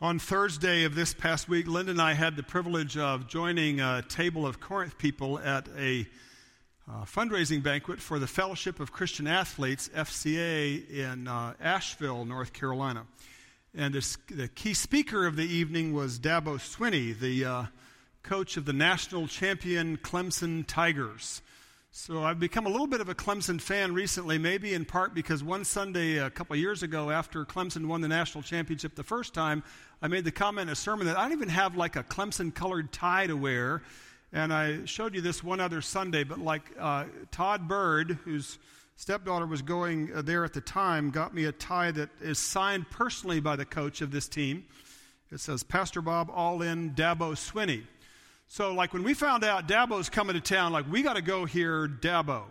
On Thursday of this past week, Linda and I had the privilege of joining a table of Corinth people at a fundraising banquet for the Fellowship of Christian Athletes, FCA, in Asheville, North Carolina. And the key speaker of the evening was Dabo Swinney, the coach of the national champion Clemson Tigers. So I've become a little bit of a Clemson fan recently, maybe in part because one Sunday a couple of years ago after Clemson won the national championship the first time, I made the comment in a sermon that I don't even have like a Clemson-colored tie to wear. And I showed you this one other Sunday, but like Todd Bird, whose stepdaughter was going there at the time, got me a tie that is signed personally by the coach of this team. It says, Pastor Bob, all in, Dabo Swinney. So, like, when we found out Dabo's coming to town, like, we got to go hear Dabo.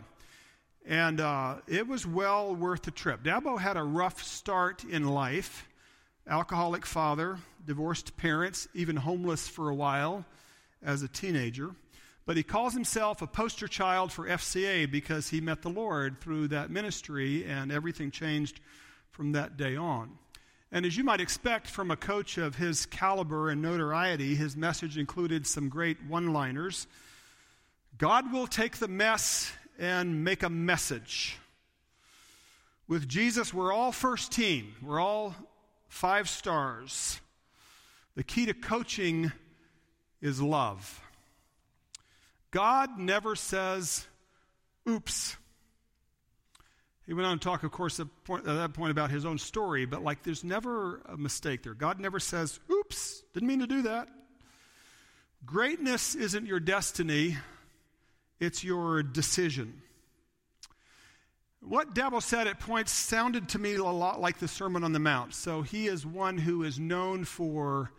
And it was well worth the trip. Dabo had a rough start in life. Alcoholic father, divorced parents, even homeless for a while as a teenager. But he calls himself a poster child for FCA because he met the Lord through that ministry, and everything changed from that day on. And as you might expect from a coach of his caliber and notoriety, his message included some great one-liners. God will take the mess and make a message. With Jesus, we're all first team. We're all 5 stars. The key to coaching is love. God never says, oops. He went on to talk, of course, at that point about his own story, but like there's never a mistake there. God never says, oops, didn't mean to do that. Greatness isn't your destiny, it's your decision. What Dabo said at points sounded to me a lot like the Sermon on the Mount. So he is one who is known for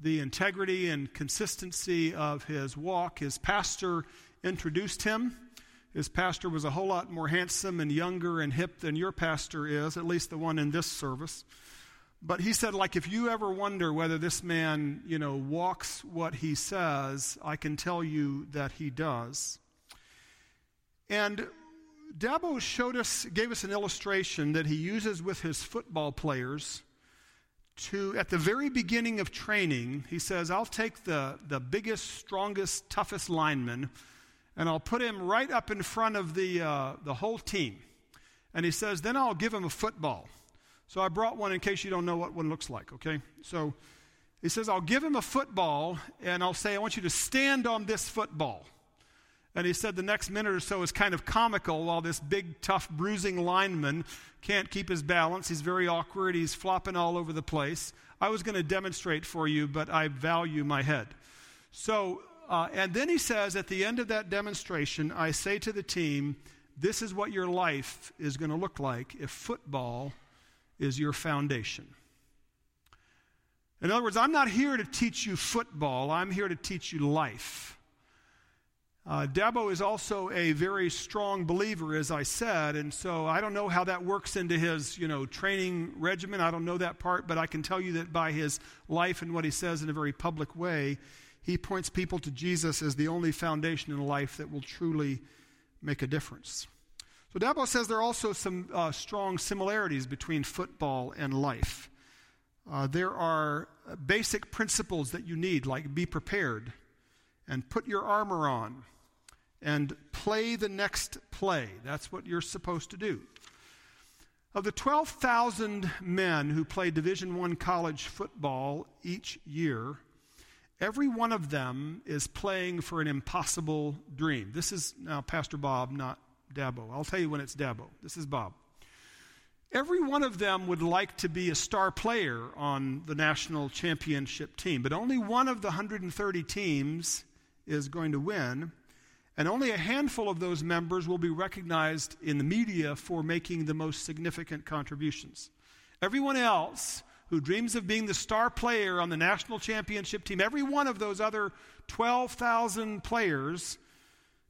the integrity and consistency of his walk. His pastor introduced him. His pastor was a whole lot more handsome and younger and hip than your pastor is, at least the one in this service. But he said, like, if you ever wonder whether this man, you know, walks what he says, I can tell you that he does. And Dabo gave us an illustration that he uses with his football players to, at the very beginning of training, he says, I'll take the biggest, strongest, toughest lineman, and I'll put him right up in front of the whole team. And he says, then I'll give him a football. So I brought one in case you don't know what one looks like, okay? So he says, I'll give him a football, and I'll say, I want you to stand on this football. And he said the next minute or so is kind of comical while this big, tough, bruising lineman can't keep his balance. He's very awkward. He's flopping all over the place. I was going to demonstrate for you, but I value my head. So... and then he says, at the end of that demonstration, I say to the team, this is what your life is going to look like if football is your foundation. In other words, I'm not here to teach you football. I'm here to teach you life. Dabo is also a very strong believer, as I said, and so I don't know how that works into his, training regimen. I don't know that part, but I can tell you that by his life and what he says in a very public way, he points people to Jesus as the only foundation in life that will truly make a difference. So Dabo says there are also some strong similarities between football and life. There are basic principles that you need, like be prepared and put your armor on and play the next play. That's what you're supposed to do. Of the 12,000 men who play Division I college football each year, every one of them is playing for an impossible dream. This is now Pastor Bob, not Dabo. I'll tell you when it's Dabo. This is Bob. Every one of them would like to be a star player on the national championship team, but only one of the 130 teams is going to win, and only a handful of those members will be recognized in the media for making the most significant contributions. Everyone else who dreams of being the star player on the national championship team, every one of those other 12,000 players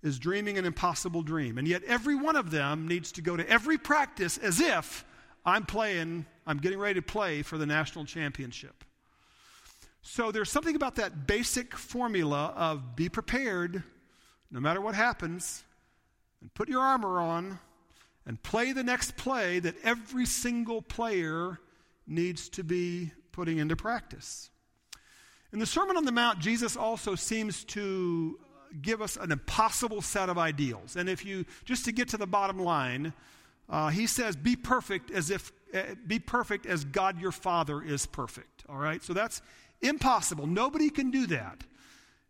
is dreaming an impossible dream. And yet every one of them needs to go to every practice as if I'm getting ready to play for the national championship. So there's something about that basic formula of be prepared no matter what happens and put your armor on and play the next play that every single player needs to be putting into practice. In the Sermon on the Mount, Jesus also seems to give us an impossible set of ideals. And if you, just to get to the bottom line, he says, be perfect as God your Father is perfect. All right? So that's impossible. Nobody can do that.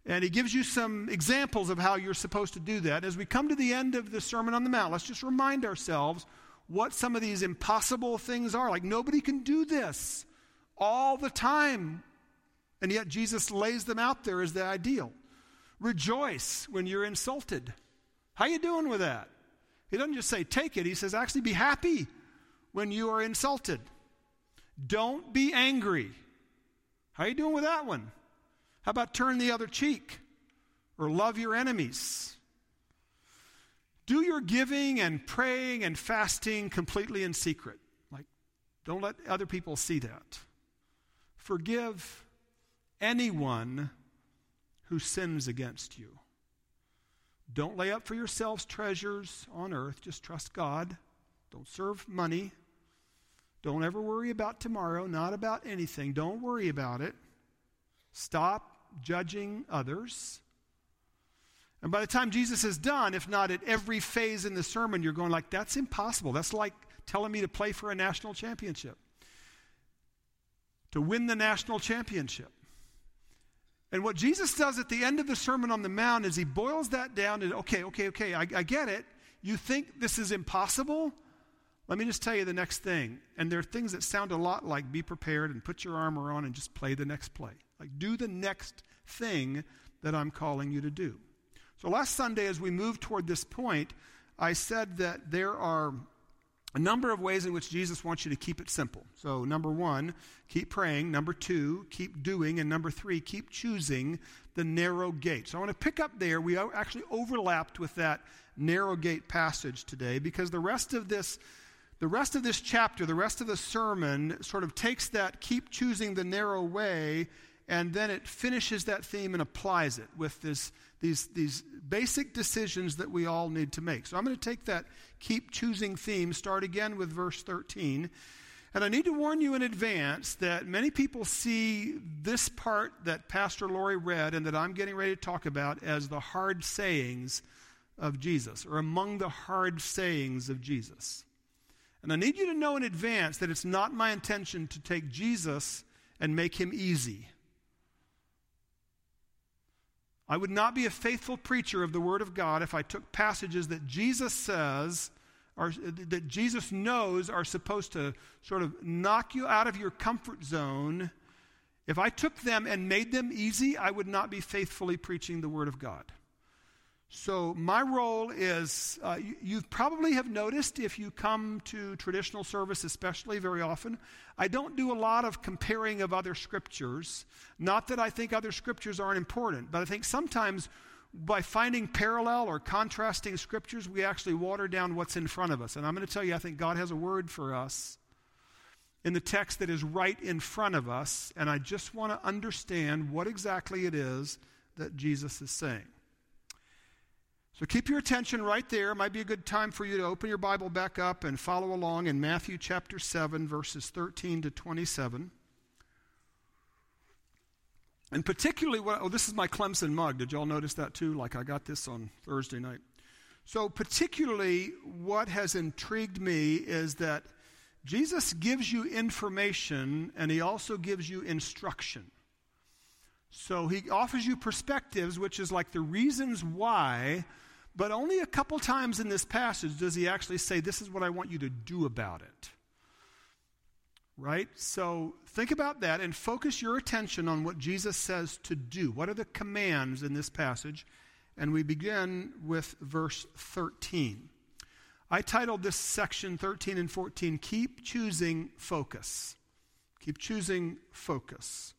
And he gives you some examples of how you're supposed to do that. As we come to the end of the Sermon on the Mount, let's just remind ourselves what some of these impossible things are. Like, nobody can do this all the time. And yet Jesus lays them out there as the ideal. Rejoice when you're insulted. How you doing with that? He doesn't just say take it. He says actually be happy when you are insulted. Don't be angry. How you doing with that one? How about turn the other cheek or love your enemies? Do your giving and praying and fasting completely in secret. Like, don't let other people see that. Forgive anyone who sins against you. Don't lay up for yourselves treasures on earth. Just trust God. Don't serve money. Don't ever worry about tomorrow, not about anything. Don't worry about it. Stop judging others. And by the time Jesus is done, if not at every phase in the sermon, you're going like, that's impossible. That's like telling me to play for a national championship, to win the national championship. And what Jesus does at the end of the Sermon on the Mount is he boils that down to, okay, I get it. You think this is impossible? Let me just tell you the next thing. And there are things that sound a lot like be prepared and put your armor on and just play the next play. Like, do the next thing that I'm calling you to do. So last Sunday, as we moved toward this point, I said that there are a number of ways in which Jesus wants you to keep it simple. So 1, keep praying. 2, keep doing. And 3, keep choosing the narrow gate. So I want to pick up there. We actually overlapped with that narrow gate passage today because the rest of this chapter, the rest of the sermon sort of takes that keep choosing the narrow way, and then it finishes that theme and applies it with these basic decisions that we all need to make. So I'm going to take that keep choosing theme, start again with verse 13. And I need to warn you in advance that many people see this part that Pastor Lori read and that I'm getting ready to talk about as the hard sayings of Jesus, or among the hard sayings of Jesus. And I need you to know in advance that it's not my intention to take Jesus and make him easy. I would not be a faithful preacher of the Word of God if I took passages that Jesus says, or that Jesus knows are supposed to sort of knock you out of your comfort zone. If I took them and made them easy, I would not be faithfully preaching the Word of God. So my role is, you probably have noticed if you come to traditional service especially very often, I don't do a lot of comparing of other scriptures. Not that I think other scriptures aren't important, but I think sometimes by finding parallel or contrasting scriptures, we actually water down what's in front of us. And I'm going to tell you, I think God has a word for us in the text that is right in front of us, and I just want to understand what exactly it is that Jesus is saying. So keep your attention right there. It might be a good time for you to open your Bible back up and follow along in Matthew chapter 7, verses 13 to 27. And particularly, this is my Clemson mug. Did y'all notice that too? Like, I got this on Thursday night. So particularly what has intrigued me is that Jesus gives you information and he also gives you instruction. So he offers you perspectives, which is like the reasons why, but only a couple times in this passage does he actually say, this is what I want you to do about it. Right? So think about that and focus your attention on what Jesus says to do. What are the commands in this passage? And we begin with verse 13. I titled this section 13 and 14, Keep Choosing Focus. Keep choosing focus.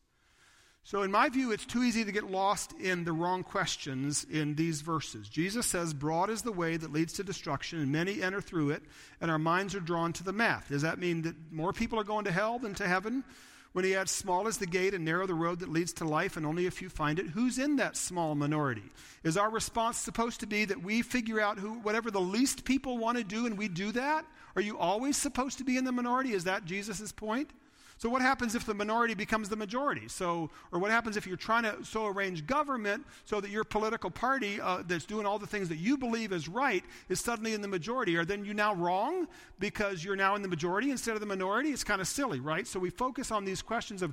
So in my view, it's too easy to get lost in the wrong questions in these verses. Jesus says, broad is the way that leads to destruction, and many enter through it, and our minds are drawn to the math. Does that mean that more people are going to hell than to heaven? When he adds, small is the gate and narrow the road that leads to life, and only a few find it, who's in that small minority? Is our response supposed to be that we figure out whatever the least people want to do and we do that? Are you always supposed to be in the minority? Is that Jesus' point? So what happens if the minority becomes the majority? Or what happens if you're trying to arrange government so that your political party that's doing all the things that you believe is right is suddenly in the majority? Are then you now wrong because you're now in the majority instead of the minority? It's kind of silly, right? So we focus on these questions of,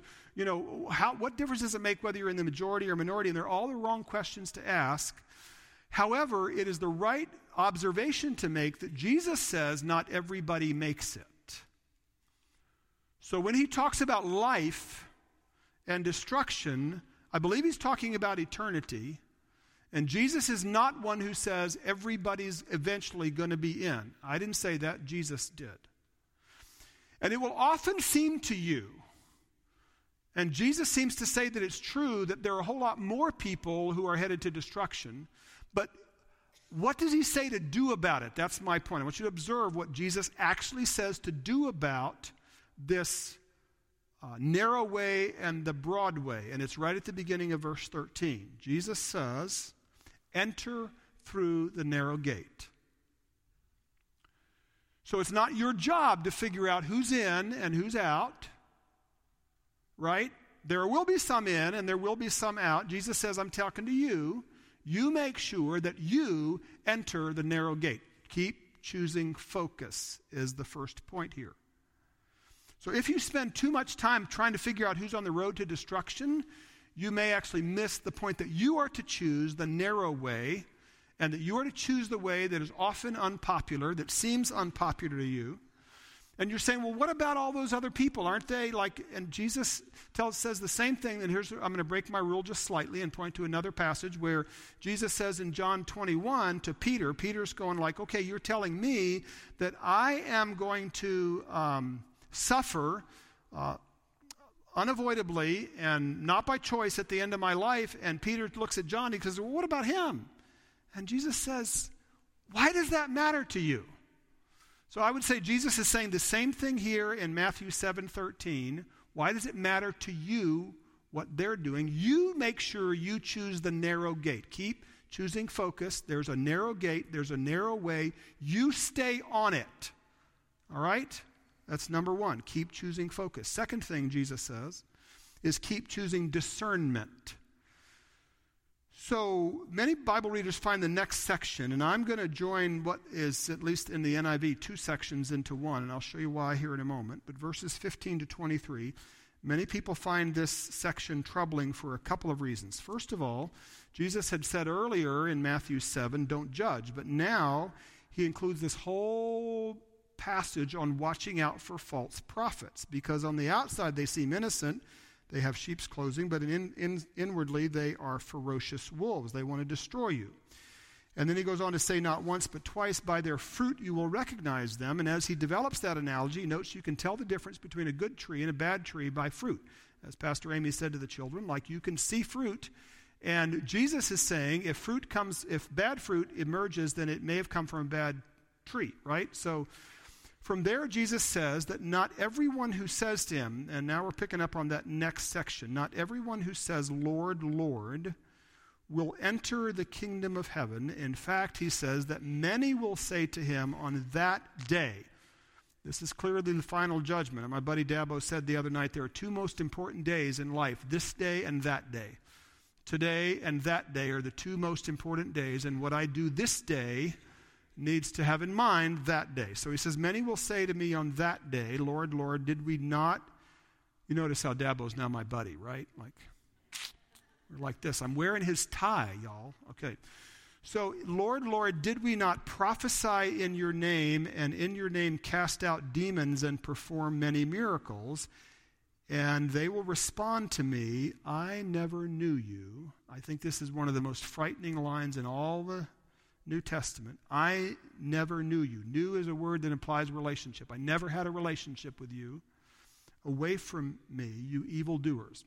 what difference does it make whether you're in the majority or minority? And they're all the wrong questions to ask. However, it is the right observation to make that Jesus says not everybody makes it. So when he talks about life and destruction, I believe he's talking about eternity. And Jesus is not one who says everybody's eventually going to be in. I didn't say that. Jesus did. And it will often seem to you, and Jesus seems to say that it's true, that there are a whole lot more people who are headed to destruction. But what does he say to do about it? That's my point. I want you to observe what Jesus actually says to do about this narrow way and the broad way. And it's right at the beginning of verse 13. Jesus says, "Enter through the narrow gate." So it's not your job to figure out who's in and who's out, right? There will be some in and there will be some out. Jesus says, "I'm talking to you. You make sure that you enter the narrow gate." Keep choosing focus is the first point here. So if you spend too much time trying to figure out who's on the road to destruction, you may actually miss the point that you are to choose the narrow way, and that you are to choose the way that is often unpopular, that seems unpopular to you. And you're saying, well, what about all those other people? Aren't they like, and Jesus says the same thing. And I'm going to break my rule just slightly and point to another passage where Jesus says in John 21 to Peter, Peter's going like, okay, you're telling me that I am going to suffer unavoidably and not by choice at the end of my life. And Peter looks at John, he says, well, what about him? And Jesus says, why does that matter to you? So I would say Jesus is saying the same thing here in Matthew 7:13. Why does it matter to you what they're doing? You make sure you choose the narrow gate. Keep choosing focus. There's a narrow gate. There's a narrow way. You stay on it. All right? That's number one. Keep choosing focus. Second thing Jesus says is keep choosing discernment. So many Bible readers find the next section, and I'm going to join what is, at least in the NIV, two sections into one, and I'll show you why here in a moment. But verses 15 to 23, many people find this section troubling for a couple of reasons. First of all, Jesus had said earlier in Matthew 7, don't judge, but now he includes this whole passage on watching out for false prophets, because on the outside they seem innocent. They have sheep's clothing, but inwardly they are ferocious wolves. They want to destroy you. And then he goes on to say, not once but twice, by their fruit you will recognize them. And as he develops that analogy, notes you can tell the difference between a good tree and a bad tree by fruit. As Pastor Amy said to the children, like you can see fruit. And Jesus is saying if bad fruit emerges, then it may have come from a bad tree, right? So from there, Jesus says that not everyone who says to him, and now we're picking up on that next section, not everyone who says, Lord, Lord, will enter the kingdom of heaven. In fact, he says that many will say to him on that day. This is clearly the final judgment. And my buddy Dabo said the other night, there are two most important days in life, this day and that day. Today and that day are the two most important days, and what I do this day needs to have in mind that day. So he says, many will say to me on that day, Lord, Lord, did we not? You notice how Dabo's now my buddy, right? Like, we're like this. I'm wearing his tie, y'all. Okay. So, Lord, Lord, did we not prophesy in your name and in your name cast out demons and perform many miracles? And they will respond to me, I never knew you. I think this is one of the most frightening lines in all the New Testament. I never knew you. New is a word that implies relationship. I never had a relationship with you. Away from me, you evildoers.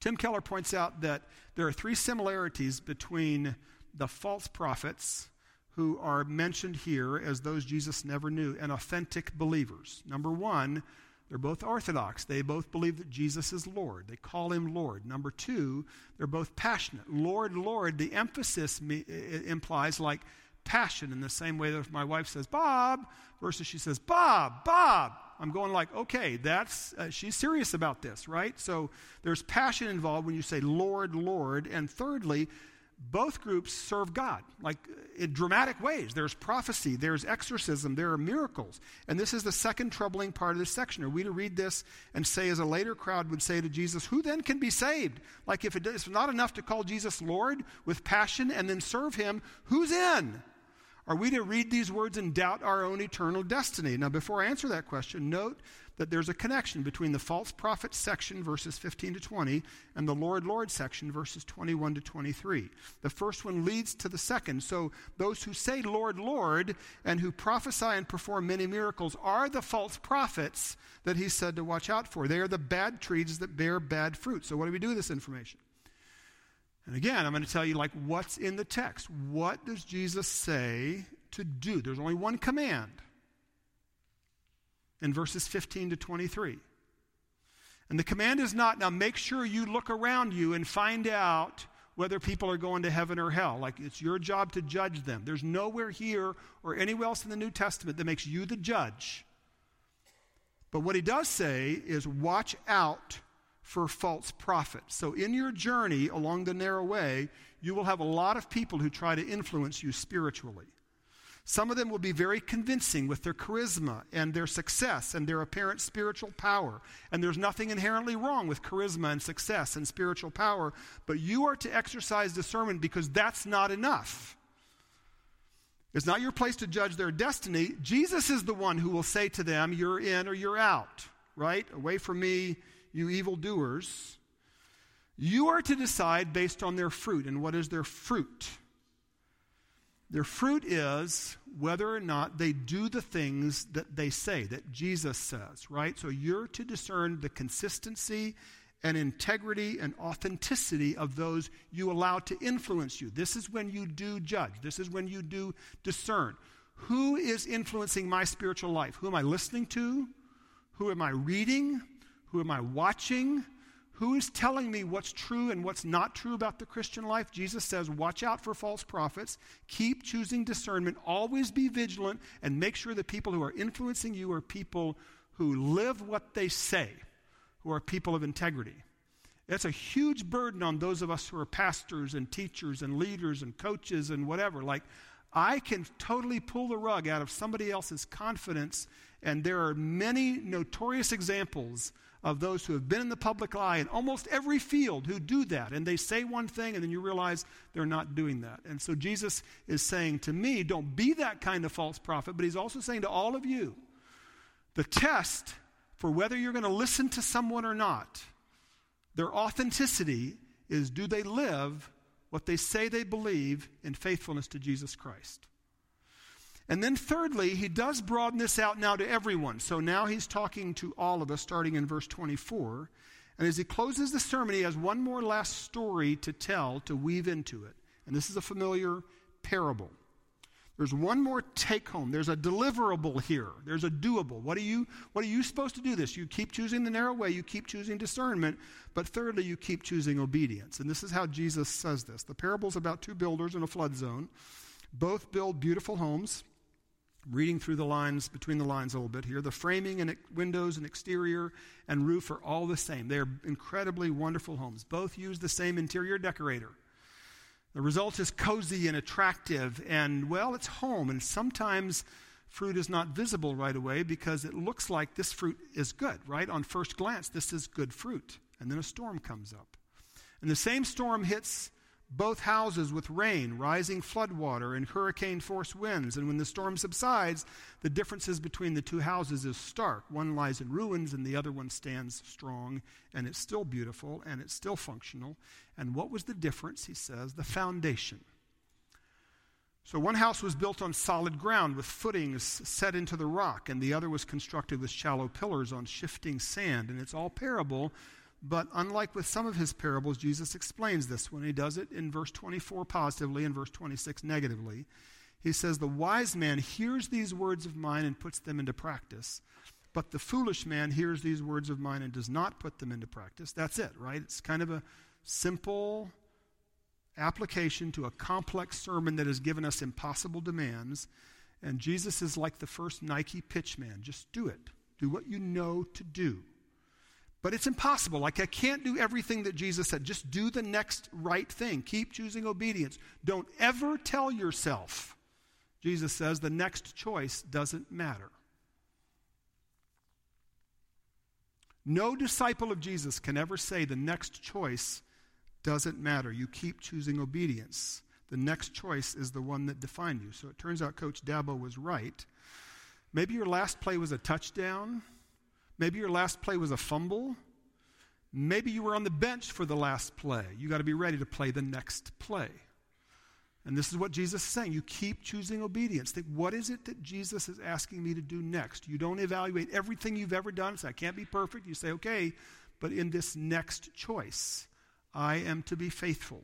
Tim Keller points out that there are three similarities between the false prophets who are mentioned here as those Jesus never knew and authentic believers. Number one, they're both orthodox. They both believe that Jesus is Lord. They call him Lord. Number two, they're both passionate. Lord, Lord, the emphasis implies like passion in the same way that if my wife says, Bob, versus she says, Bob, Bob. I'm going like, okay, that's she's serious about this, right? So there's passion involved when you say Lord, Lord. And thirdly, both groups serve God, like in dramatic ways. There's prophecy, there's exorcism, there are miracles. And this is the second troubling part of this section. Are we to read this and say, as a later crowd would say to Jesus, who then can be saved? Like if it's not enough to call Jesus Lord with passion and then serve him, who's in? Are we to read these words and doubt our own eternal destiny? Now, before I answer that question, note that there's a connection between the false prophet section, verses 15 to 20, and the Lord, Lord section, verses 21 to 23. The first one leads to the second. So those who say Lord, Lord, and who prophesy and perform many miracles are the false prophets that he said to watch out for. They are the bad trees that bear bad fruit. So what do we do with this information? And again, I'm going to tell you, like, what's in the text. What does Jesus say to do? There's only one command in verses 15 to 23. And the command is not, now make sure you look around you and find out whether people are going to heaven or hell. Like, it's your job to judge them. There's nowhere here or anywhere else in the New Testament that makes you the judge. But what he does say is, watch out for false prophets. So in your journey along the narrow way, you will have a lot of people who try to influence you spiritually. Some of them will be very convincing with their charisma and their success and their apparent spiritual power. And there's nothing inherently wrong with charisma and success and spiritual power, but you are to exercise discernment because that's not enough. It's not your place to judge their destiny. Jesus is the one who will say to them, you're in or you're out, right? Away from me, you evildoers. You are to decide based on their fruit. And what is their fruit? Their fruit is whether or not they do the things that they say, that Jesus says, right? So you're to discern the consistency and integrity and authenticity of those you allow to influence you. This is when you do judge. This is when you do discern. Who is influencing my spiritual life? Who am I listening to? Who am I reading? Who am I watching? Who is telling me what's true and what's not true about the Christian life? Jesus says, watch out for false prophets. Keep choosing discernment. Always be vigilant and make sure the people who are influencing you are people who live what they say, who are people of integrity. That's a huge burden on those of us who are pastors and teachers and leaders and coaches and whatever. Like, I can totally pull the rug out of somebody else's confidence, and there are many notorious examples of those who have been in the public eye in almost every field who do that. And they say one thing, and then you realize they're not doing that. And so Jesus is saying to me, don't be that kind of false prophet, but he's also saying to all of you, the test for whether you're going to listen to someone or not, their authenticity is, do they live what they say they believe in faithfulness to Jesus Christ? And then thirdly, he does broaden this out now to everyone. So now he's talking to all of us, starting in verse 24. And as he closes the sermon, he has one more last story to tell, to weave into it. And this is a familiar parable. There's one more take-home. There's a deliverable here. There's a doable. What are you supposed to do this? You keep choosing the narrow way. You keep choosing discernment. But thirdly, you keep choosing obedience. And this is how Jesus says this. The parable's about two builders in a flood zone. Both build beautiful homes. Reading through the lines, between the lines a little bit here. The framing and windows and exterior and roof are all the same. They are incredibly wonderful homes. Both use the same interior decorator. The result is cozy and attractive and, well, it's home. And sometimes fruit is not visible right away because it looks like this fruit is good, right? On first glance, this is good fruit. And then a storm comes up. And the same storm hits both houses with rain, rising floodwater, and hurricane-force winds. And when the storm subsides, the differences between the two houses is stark. One lies in ruins, and the other one stands strong, and it's still beautiful, and it's still functional. And what was the difference? He says, the foundation. So one house was built on solid ground with footings set into the rock, and the other was constructed with shallow pillars on shifting sand. And it's all parable. But unlike with some of his parables, Jesus explains this when he does it in verse 24 positively and verse 26 negatively. He says, the wise man hears these words of mine and puts them into practice, but the foolish man hears these words of mine and does not put them into practice. That's it, right? It's kind of a simple application to a complex sermon that has given us impossible demands. And Jesus is like the first Nike pitch man. Just do it. Do what you know to do. But it's impossible. Like, I can't do everything that Jesus said. Just do the next right thing. Keep choosing obedience. Don't ever tell yourself, Jesus says, the next choice doesn't matter. No disciple of Jesus can ever say the next choice doesn't matter. You keep choosing obedience. The next choice is the one that defined you. So it turns out Coach Dabo was right. Maybe your last play was a touchdown. Maybe your last play was a fumble. Maybe you were on the bench for the last play. You got to be ready to play the next play. And this is what Jesus is saying. You keep choosing obedience. Think, what is it that Jesus is asking me to do next? You don't evaluate everything you've ever done. Say, I can't be perfect. You say, okay, but in this next choice, I am to be faithful.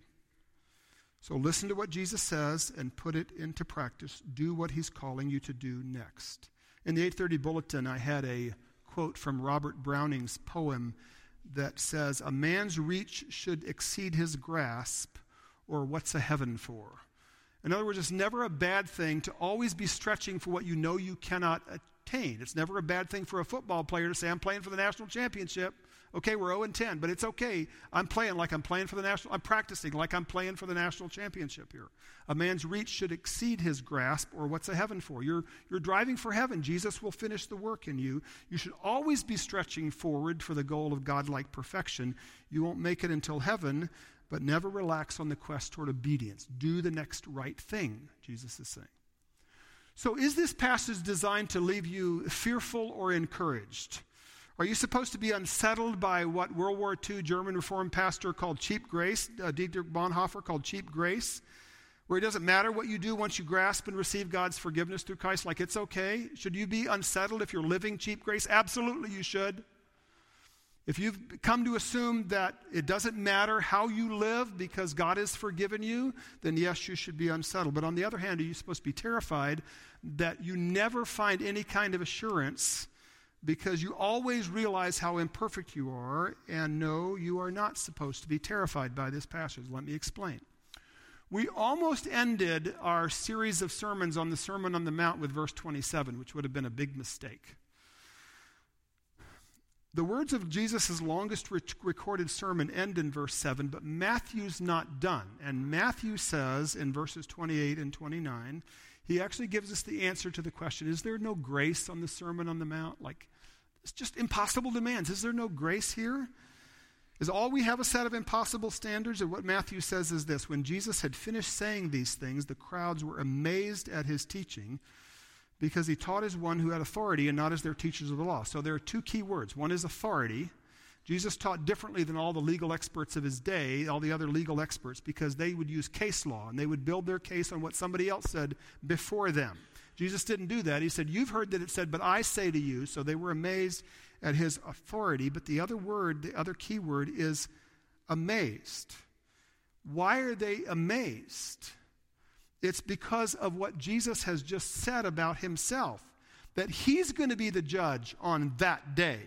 So listen to what Jesus says and put it into practice. Do what he's calling you to do next. In the 8:30 bulletin, I had a quote from Robert Browning's poem that says, "A man's reach should exceed his grasp, or what's a heaven for?" In other words, it's never a bad thing to always be stretching for what you know you cannot attain. It's never a bad thing for a football player to say, I'm playing for the national championship. Okay, we're 0-10, but it's okay. I'm practicing like I'm playing for the national championship here. A man's reach should exceed his grasp, or what's a heaven for? You're driving for heaven. Jesus will finish the work in you. You should always be stretching forward for the goal of godlike perfection. You won't make it until heaven, but never relax on the quest toward obedience. Do the next right thing, Jesus is saying. So is this passage designed to leave you fearful or encouraged? Are you supposed to be unsettled by what World War II German Reformed pastor called cheap grace, Dietrich Bonhoeffer called cheap grace, where it doesn't matter what you do once you grasp and receive God's forgiveness through Christ, like it's okay? Should you be unsettled if you're living cheap grace? Absolutely you should. If you've come to assume that it doesn't matter how you live because God has forgiven you, then yes, you should be unsettled. But on the other hand, are you supposed to be terrified that you never find any kind of assurance because you always realize how imperfect you are? And no, you are not supposed to be terrified by this passage. Let me explain. We almost ended our series of sermons on the Sermon on the Mount with verse 27, which would have been a big mistake. The words of Jesus' longest recorded sermon end in verse 7, but Matthew's not done. And Matthew says in verses 28 and 29, he actually gives us the answer to the question, is there no grace on the Sermon on the Mount? Like, it's just impossible demands. Is there no grace here? Is all we have a set of impossible standards? Or what Matthew says is this, when Jesus had finished saying these things, the crowds were amazed at his teaching because he taught as one who had authority and not as their teachers of the law. So there are two key words. One is authority. Jesus taught differently than all the legal experts of his day, all the other legal experts, because they would use case law, and they would build their case on what somebody else said before them. Jesus didn't do that. He said, you've heard that it said, but I say to you. So they were amazed at his authority. But the other word, the other key word is amazed. Why are they amazed? It's because of what Jesus has just said about himself, that he's going to be the judge on that day.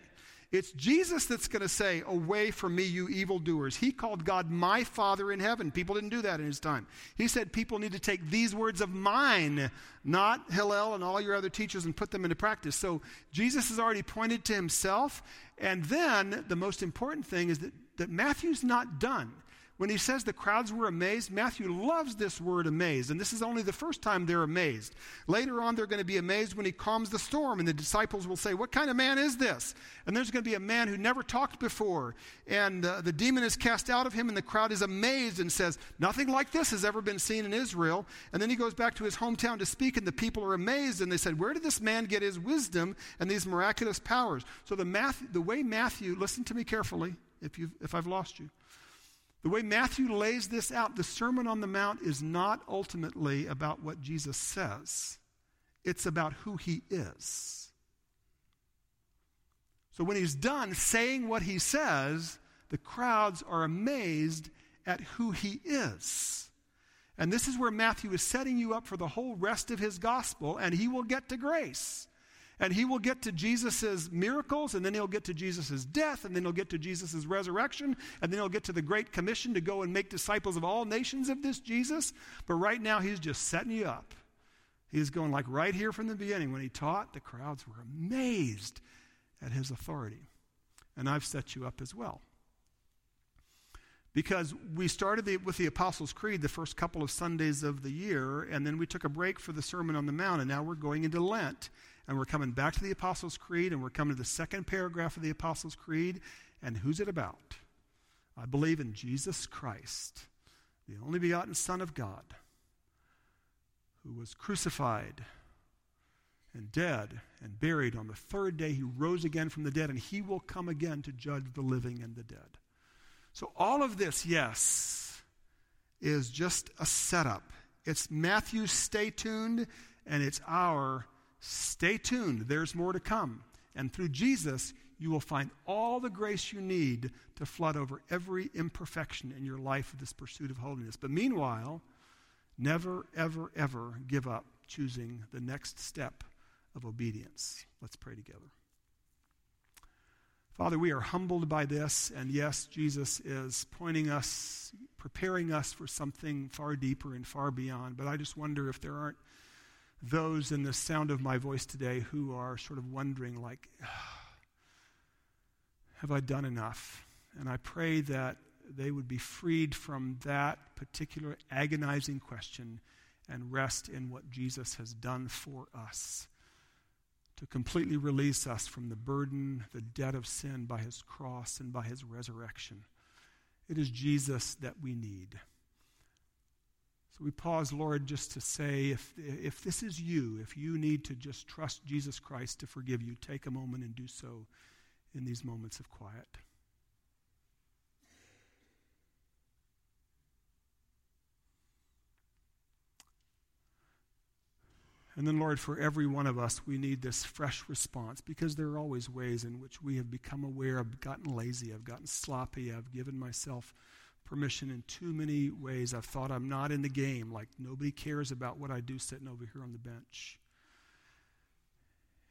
It's Jesus that's going to say, away from me, you evildoers. He called God my Father in heaven. People didn't do that in his time. He said people need to take these words of mine, not Hillel and all your other teachers, and put them into practice. So Jesus has already pointed to himself. And then the most important thing is that Matthew's not done. When he says the crowds were amazed, Matthew loves this word amazed, and this is only the first time they're amazed. Later on, they're going to be amazed when he calms the storm, and the disciples will say, what kind of man is this? And there's going to be a man who never talked before, and the demon is cast out of him, and the crowd is amazed and says, nothing like this has ever been seen in Israel. And then he goes back to his hometown to speak, and the people are amazed, and they said, where did this man get his wisdom and these miraculous powers? So the way Matthew, listen to me carefully if I've lost you. The way Matthew lays this out, the Sermon on the Mount is not ultimately about what Jesus says. It's about who he is. So when he's done saying what he says, the crowds are amazed at who he is. And this is where Matthew is setting you up for the whole rest of his gospel, and he will get to grace. And he will get to Jesus' miracles, and then he'll get to Jesus' death, and then he'll get to Jesus' resurrection, and then he'll get to the Great Commission to go and make disciples of all nations of this Jesus. But right now, he's just setting you up. He's going like right here from the beginning. When he taught, the crowds were amazed at his authority. And I've set you up as well. Because we started with the Apostles' Creed the first couple of Sundays of the year, and then we took a break for the Sermon on the Mount, and now we're going into Lent, and we're coming back to the Apostles' Creed, and we're coming to the second paragraph of the Apostles' Creed, and who's it about? I believe in Jesus Christ, the only begotten Son of God, who was crucified and dead and buried. On the third day, he rose again from the dead, and he will come again to judge the living and the dead. So all of this, yes, is just a setup. It's Matthew's stay tuned, and it's our stay tuned. There's more to come. And through Jesus, you will find all the grace you need to flood over every imperfection in your life with this pursuit of holiness. But meanwhile, never, ever, ever give up choosing the next step of obedience. Let's pray together. Father, we are humbled by this, and yes, Jesus is pointing us, preparing us for something far deeper and far beyond, but I just wonder if there aren't those in the sound of my voice today who are sort of wondering, like, have I done enough? And I pray that they would be freed from that particular agonizing question and rest in what Jesus has done for us, to completely release us from the burden, the debt of sin by his cross and by his resurrection. It is Jesus that we need. So we pause, Lord, just to say, if this is you, if you need to just trust Jesus Christ to forgive you, take a moment and do so in these moments of quiet. And then, Lord, for every one of us, we need this fresh response, because there are always ways in which we have become aware. I've gotten lazy, I've gotten sloppy, I've given myself permission in too many ways. I've thought I'm not in the game, like nobody cares about what I do sitting over here on the bench.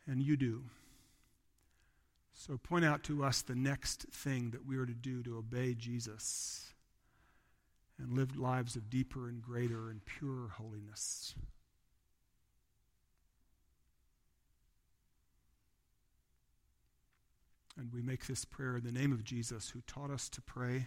And you do. So point out to us the next thing that we are to do to obey Jesus and live lives of deeper and greater and purer holiness. And we make this prayer in the name of Jesus, who taught us to pray.